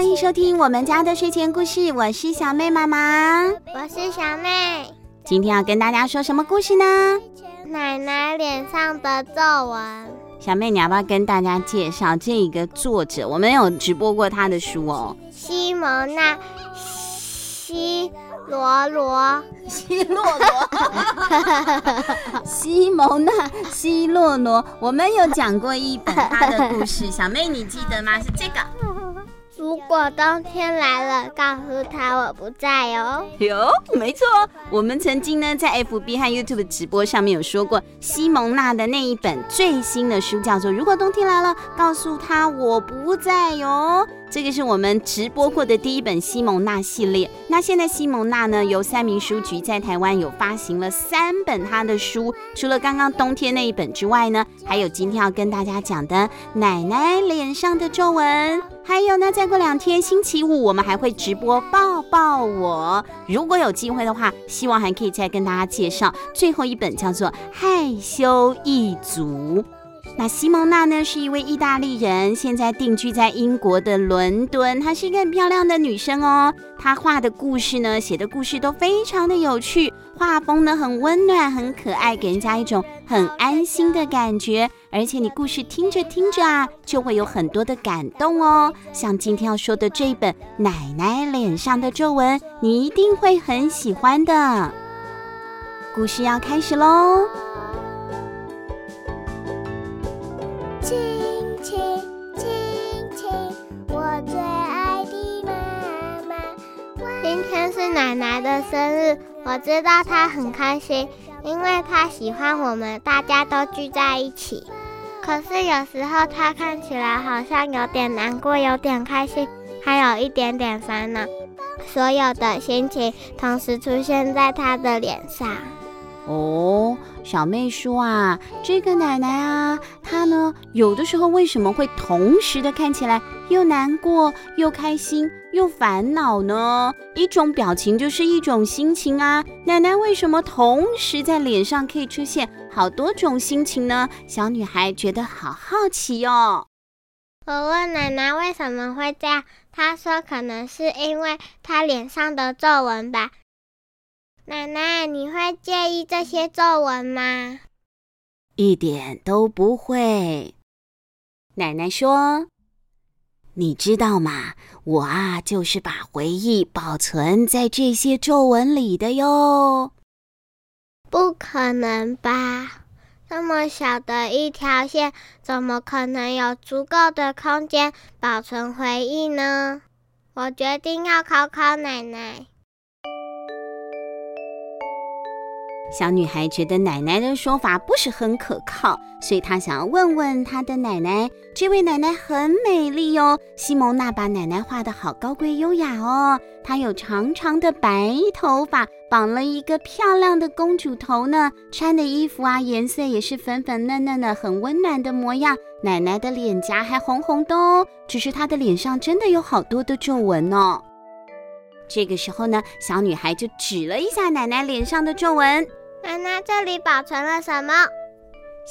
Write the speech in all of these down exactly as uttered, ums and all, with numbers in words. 欢迎收听我们家的睡前故事，我是小妹妈妈，我是小妹。今天要跟大家说什么故事呢？奶奶脸上的皱纹。小妹，你要不要跟大家介绍这个作者？我们有直播过他的书哦。西蒙娜·西罗罗，西洛罗，西蒙娜·西洛罗，我们有讲过一本他的故事，小妹你记得吗？是这个。如果冬天来了，告诉他我不在哟。哟，没错，我们曾经呢在 F B 和 YouTube 直播上面有说过，西蒙娜的那一本最新的书叫做《如果冬天来了，告诉他我不在哟》。这个是我们直播过的第一本西蒙娜系列。那现在西蒙娜呢，由三民书局在台湾有发行了三本她的书，除了刚刚冬天那一本之外呢，还有今天要跟大家讲的奶奶脸上的皱纹，还有呢，再过两天星期五我们还会直播抱抱我，如果有机会的话，希望还可以再跟大家介绍最后一本叫做害羞一族。那西蒙娜呢是一位意大利人，现在定居在英国的伦敦，她是一个很漂亮的女生哦。她画的故事呢，写的故事都非常的有趣，画风呢很温暖很可爱，给人家一种很安心的感觉，而且你故事听着听着啊，就会有很多的感动哦。像今天要说的这一本奶奶脸上的皱纹，你一定会很喜欢的。故事要开始咯。亲亲亲亲，我最爱的妈妈。今天是奶奶的生日，我知道她很开心，因为她喜欢我们大家都聚在一起。可是有时候她看起来好像有点难过，有点开心，还有一点点烦恼，所有的心情同时出现在她的脸上。哦，小妹说啊，这个奶奶啊，她呢有的时候为什么会同时的看起来又难过又开心又烦恼呢？一种表情就是一种心情啊，奶奶为什么同时在脸上可以出现好多种心情呢？小女孩觉得好好奇哦。我问奶奶为什么会这样，她说可能是因为她脸上的皱纹吧。奶奶，你会介意这些皱纹吗？一点都不会。奶奶说，你知道吗，我啊就是把回忆保存在这些皱纹里的哟。不可能吧，那么小的一条线，怎么可能有足够的空间保存回忆呢？我决定要考考奶奶。小女孩觉得奶奶的说法不是很可靠，所以她想要问问她的奶奶。这位奶奶很美丽哦，西蒙娜把奶奶画得好高贵优雅哦，她有长长的白头发，绑了一个漂亮的公主头呢，穿的衣服啊颜色也是粉粉嫩嫩的，很温暖的模样。奶奶的脸颊还红红的哦，只是她的脸上真的有好多的皱纹哦。这个时候呢，小女孩就指了一下奶奶脸上的皱纹。奶奶，这里保存了什么？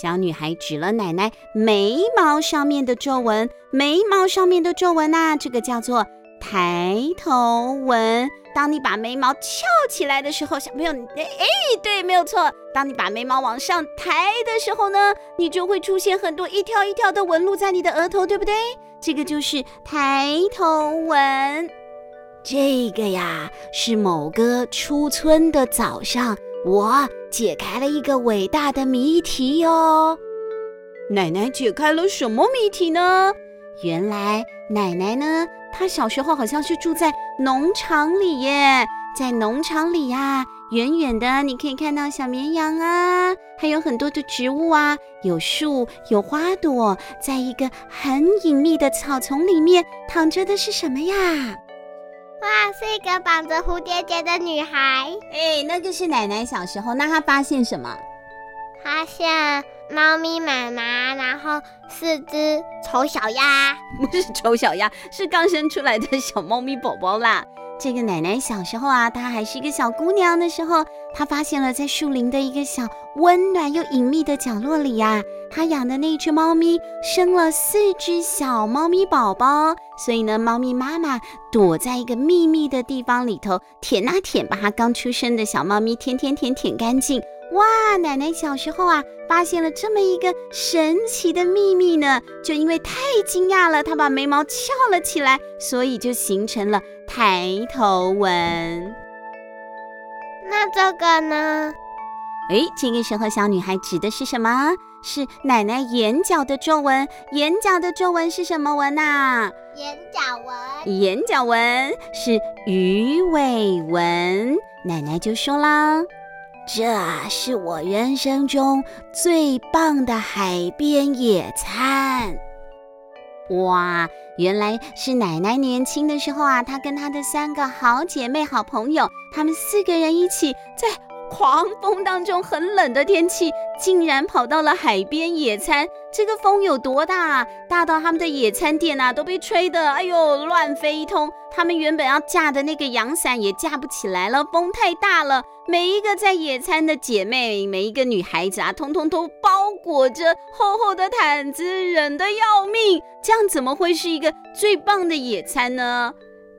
小女孩指了奶奶眉毛上面的皱纹。眉毛上面的皱纹啊，这个叫做抬头纹。当你把眉毛翘起来的时候，小朋友，哎，对，没有错。当你把眉毛往上抬的时候呢，你就会出现很多一条一条的纹路在你的额头，对不对？这个就是抬头纹。这个呀，是某个初春的早上，我解开了一个伟大的谜题哟。奶奶解开了什么谜题呢？原来奶奶呢，她小时候好像是住在农场里耶。在农场里呀，远远的你可以看到小绵羊啊，还有很多的植物啊，有树有花朵。在一个很隐秘的草丛里面，躺着的是什么呀？哇，是一个绑着蝴蝶结的女孩。哎，那就是奶奶小时候。那她发现什么？发现猫咪妈妈，然后四只丑小鸭。不是丑小鸭，是刚生出来的小猫咪宝宝啦。这个奶奶小时候啊，她还是一个小姑娘的时候，她发现了在树林的一个小温暖又隐秘的角落里啊，他养的那只猫咪生了四只小猫咪宝宝，所以呢，猫咪妈妈躲在一个秘密的地方里头，舔啊舔，把它刚出生的小猫咪舔舔舔舔干净。哇，奶奶小时候啊，发现了这么一个神奇的秘密呢，就因为太惊讶了，她把眉毛翘了起来，所以就形成了抬头纹。那这个呢？诶，这个时候小女孩指的是什么？是奶奶眼角的皱纹。眼角的皱纹是什么纹啊？眼角纹。眼角纹是鱼尾纹。奶奶就说啦，这是我人生中最棒的海边野餐。哇，原来是奶奶年轻的时候啊，她跟她的三个好姐妹好朋友，她们四个人一起在狂风当中很冷的天气，竟然跑到了海边野餐。这个风有多大啊？大到他们的野餐垫啊都被吹得哎呦乱飞一通，他们原本要架的那个阳伞也架不起来了，风太大了。每一个在野餐的姐妹，每一个女孩子啊，通通都包裹着厚厚的毯子，冷得要命。这样怎么会是一个最棒的野餐呢？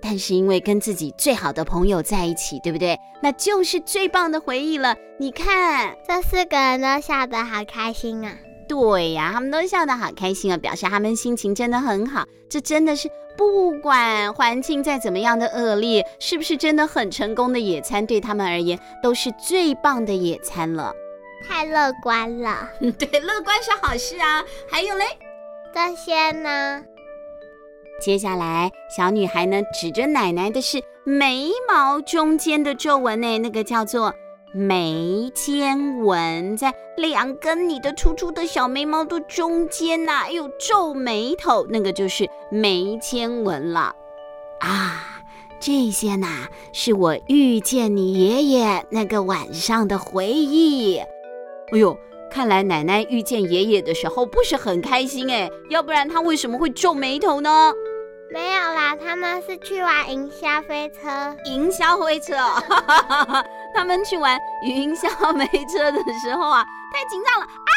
但是因为跟自己最好的朋友在一起，对不对？那就是最棒的回忆了。你看，这四个人都笑得好开心啊！对呀、啊，他们都笑得好开心啊，表示他们心情真的很好。这真的是不管环境再怎么样的恶劣，是不是真的很成功的野餐，对他们而言都是最棒的野餐了。太乐观了。对，乐观是好事啊。还有嘞，这些呢？接下来小女孩呢指着奶奶的是眉毛中间的皱纹呢，那个叫做眉间纹，在两根你的粗粗的小眉毛的中间啊，哎呦皱眉头，那个就是眉间纹了啊。这些呢是我遇见你爷爷那个晚上的回忆。哎呦，看来奶奶遇见爷爷的时候不是很开心哎，要不然她为什么会皱眉头呢？没有啦，他们是去玩云霄飞车。云霄飞车他们去玩云霄飞车的时候啊，太紧张了啊，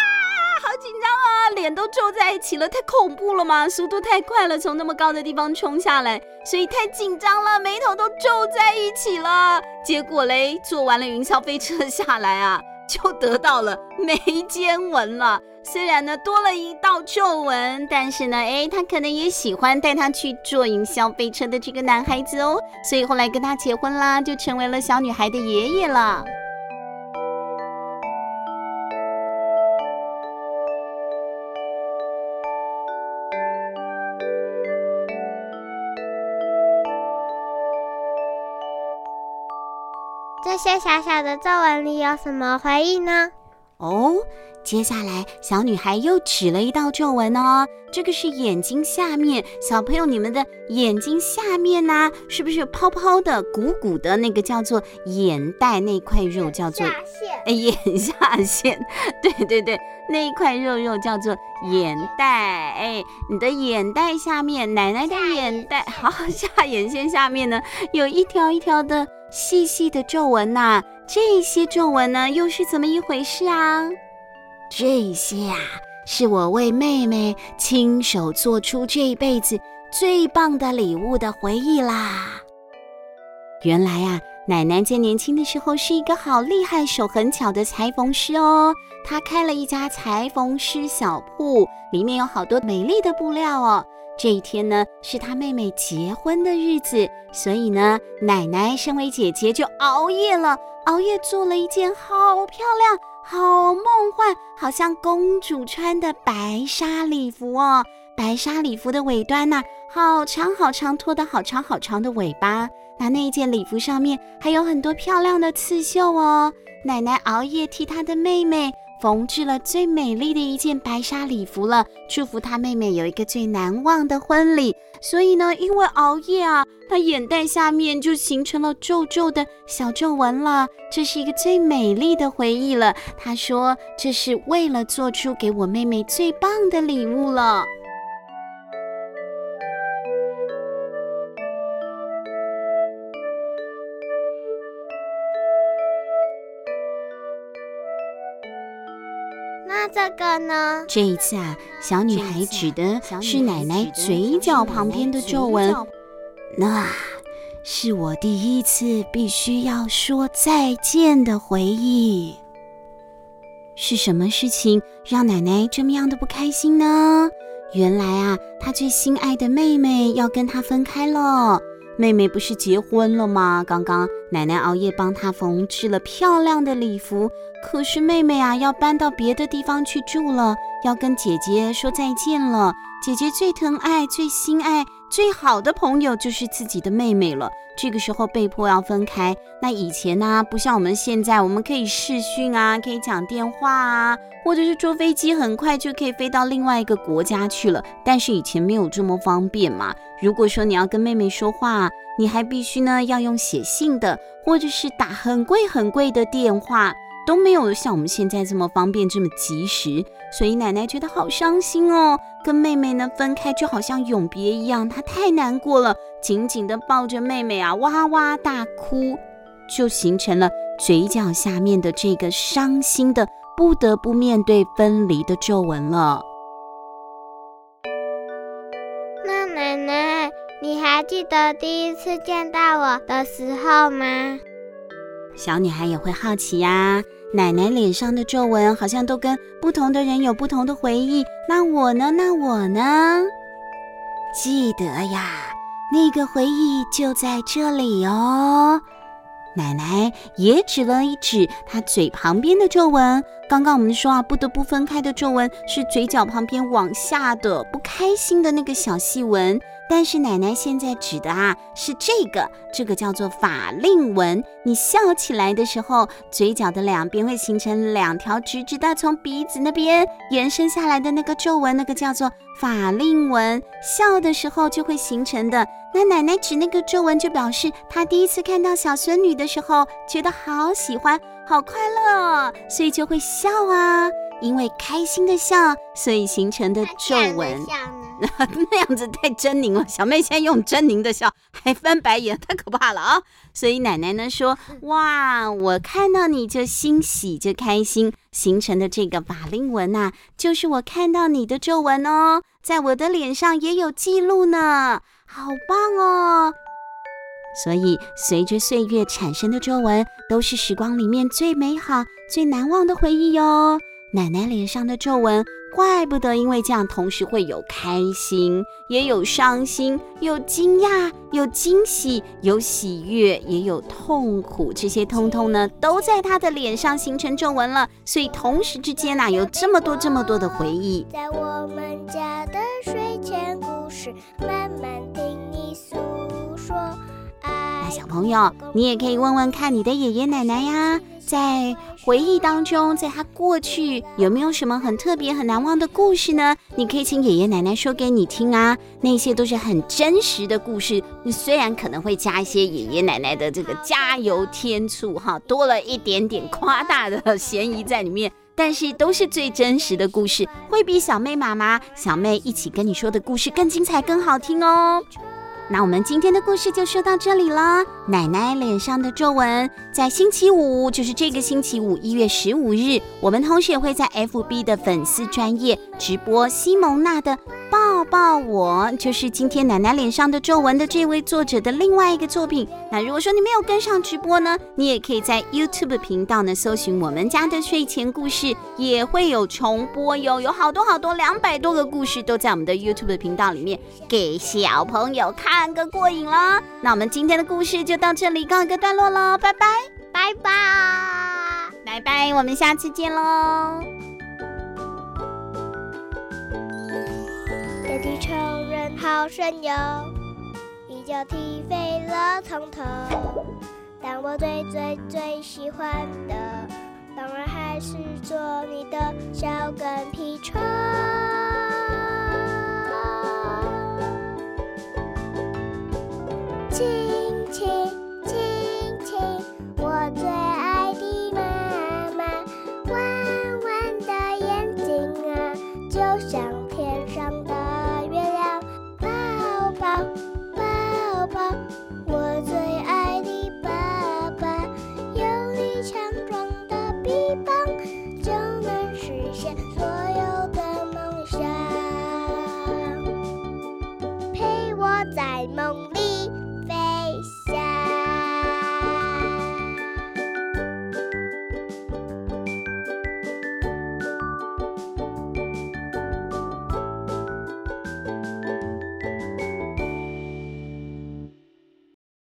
好紧张啊，脸都皱在一起了，太恐怖了嘛，速度太快了，从那么高的地方冲下来，所以太紧张了，眉头都皱在一起了。结果嘞，坐完了云霄飞车下来啊，就得到了眉间纹了。虽然呢多了一道皱纹，但是呢诶他可能也喜欢带他去坐云霄飞车的这个男孩子哦，所以后来跟他结婚啦，就成为了小女孩的爷爷了。这些小小的皱纹里有什么回忆呢？哦，接下来小女孩又指了一道皱纹哦，这个是眼睛下面，小朋友你们的眼睛下面啊，是不是泡泡的鼓鼓的，那个叫做眼袋，那块肉叫做眼下线，对对对，那一块肉肉叫做眼袋。哎，你的眼袋下面，奶奶的眼袋，好，下眼线下面呢，有一条一条的细细的皱纹啊，这些皱纹呢又是怎么一回事啊？这些啊是我为妹妹亲手做出这辈子最棒的礼物的回忆啦。原来啊，奶奶在年轻的时候是一个好厉害手很巧的裁缝师哦，她开了一家裁缝师小铺，里面有好多美丽的布料哦。这一天呢是她妹妹结婚的日子，所以呢奶奶身为姐姐就熬夜了，熬夜做了一件好漂亮好梦幻好像公主穿的白纱礼服哦。白纱礼服的尾端呢、啊、好长好长，拖得好长好长的尾巴，那那一件礼服上面还有很多漂亮的刺绣哦。奶奶熬夜替她的妹妹缝制了最美丽的一件白纱礼服了，祝福她妹妹有一个最难忘的婚礼。所以呢因为熬夜啊，她眼袋下面就形成了皱皱的小皱纹了，这是一个最美丽的回忆了。她说这是为了做出给我妹妹最棒的礼物了。这个呢？这一次啊，小女孩指的是奶奶嘴角旁边的皱纹。那是我第一次必须要说再见的回忆。是什么事情让奶奶这么样的不开心呢？原来啊，她最心爱的妹妹要跟她分开了。妹妹不是结婚了吗？刚刚奶奶熬夜帮她缝制了漂亮的礼服，可是妹妹啊要搬到别的地方去住了，要跟姐姐说再见了。姐姐最疼爱、最心爱、最好的朋友就是自己的妹妹了，这个时候被迫要分开。那以前呢、啊、不像我们现在，我们可以视讯啊，可以讲电话啊，或者是坐飞机很快就可以飞到另外一个国家去了，但是以前没有这么方便嘛。如果说你要跟妹妹说话，你还必须呢要用写信的，或者是打很贵很贵的电话，都没有像我们现在这么方便这么及时，所以奶奶觉得好伤心哦。跟妹妹呢分开就好像永别一样，她太难过了，紧紧地抱着妹妹啊，哇哇大哭，就形成了嘴角下面的这个伤心的不得不面对分离的皱纹了。那奶奶，你还记得第一次见到我的时候吗？小女孩也会好奇呀、啊，奶奶脸上的皱纹好像都跟不同的人有不同的回忆。那我呢？那我呢？记得呀，那个回忆就在这里哦。奶奶也指了一指她嘴旁边的皱纹。刚刚我们说啊，不得不分开的皱纹是嘴角旁边往下的不开心的那个小细纹。但是奶奶现在指的啊是这个，这个叫做法令纹。你笑起来的时候，嘴角的两边会形成两条直直的从鼻子那边延伸下来的那个皱纹，那个叫做法令纹，笑的时候就会形成的。那奶奶指那个皱纹，就表示她第一次看到小孙女的时候觉得好喜欢好快乐哦，所以就会笑啊，因为开心的笑所以形成的皱纹。那样子太狰狞了，小妹现在用狰狞的笑还翻白眼，太可怕了啊！所以奶奶呢说，哇，我看到你就欣喜就开心，形成的这个法令纹啊，就是我看到你的皱纹哦，在我的脸上也有记录呢，好棒哦！所以随着岁月产生的皱纹，都是时光里面最美好、最难忘的回忆哦。奶奶脸上的皱纹，怪不得因为这样同时会有开心，也有伤心，有惊讶，有惊喜，有喜悦，也有痛苦，这些通通呢都在她的脸上形成皱纹了。所以同时之间啊，有这么多这么多的回忆。在我们家的睡前故事，慢慢听你诉说。那小朋友，你也可以问问看你的爷爷奶奶呀，在回忆当中，在他过去有没有什么很特别很难忘的故事呢？你可以请爷爷奶奶说给你听啊，那些都是很真实的故事，虽然可能会加一些爷爷奶奶的这个加油添醋哈，多了一点点夸大的嫌疑在里面，但是都是最真实的故事，会比小妹妈妈小妹一起跟你说的故事更精彩更好听哦。那我们今天的故事就说到这里了。奶奶脸上的皱纹，在星期五，就是这个星期五一月十五日，我们同时也会在 F B 的粉丝专页直播西蒙娜的抱抱我，就是今天奶奶脸上的皱纹的这位作者的另外一个作品。那如果说你没有跟上直播呢，你也可以在 YouTube 频道呢搜寻我们家的睡前故事，也会有重播哟，有好多好多两百多个故事都在我们的 YouTube 频道里面给小朋友看看个过瘾了。那我们今天的故事就到这里告一个段落了，拜拜拜拜拜拜，我们下次见喽。 大地超人好神勇，一脚踢飞了从头，但我最最最喜欢的当然还是做你的小跟屁虫。亲亲亲亲，我最爱的妈妈，弯弯的眼睛啊，就像天上的月亮。抱抱抱抱，我最爱的爸爸，有你强壮的臂膀，就能实现所有。在梦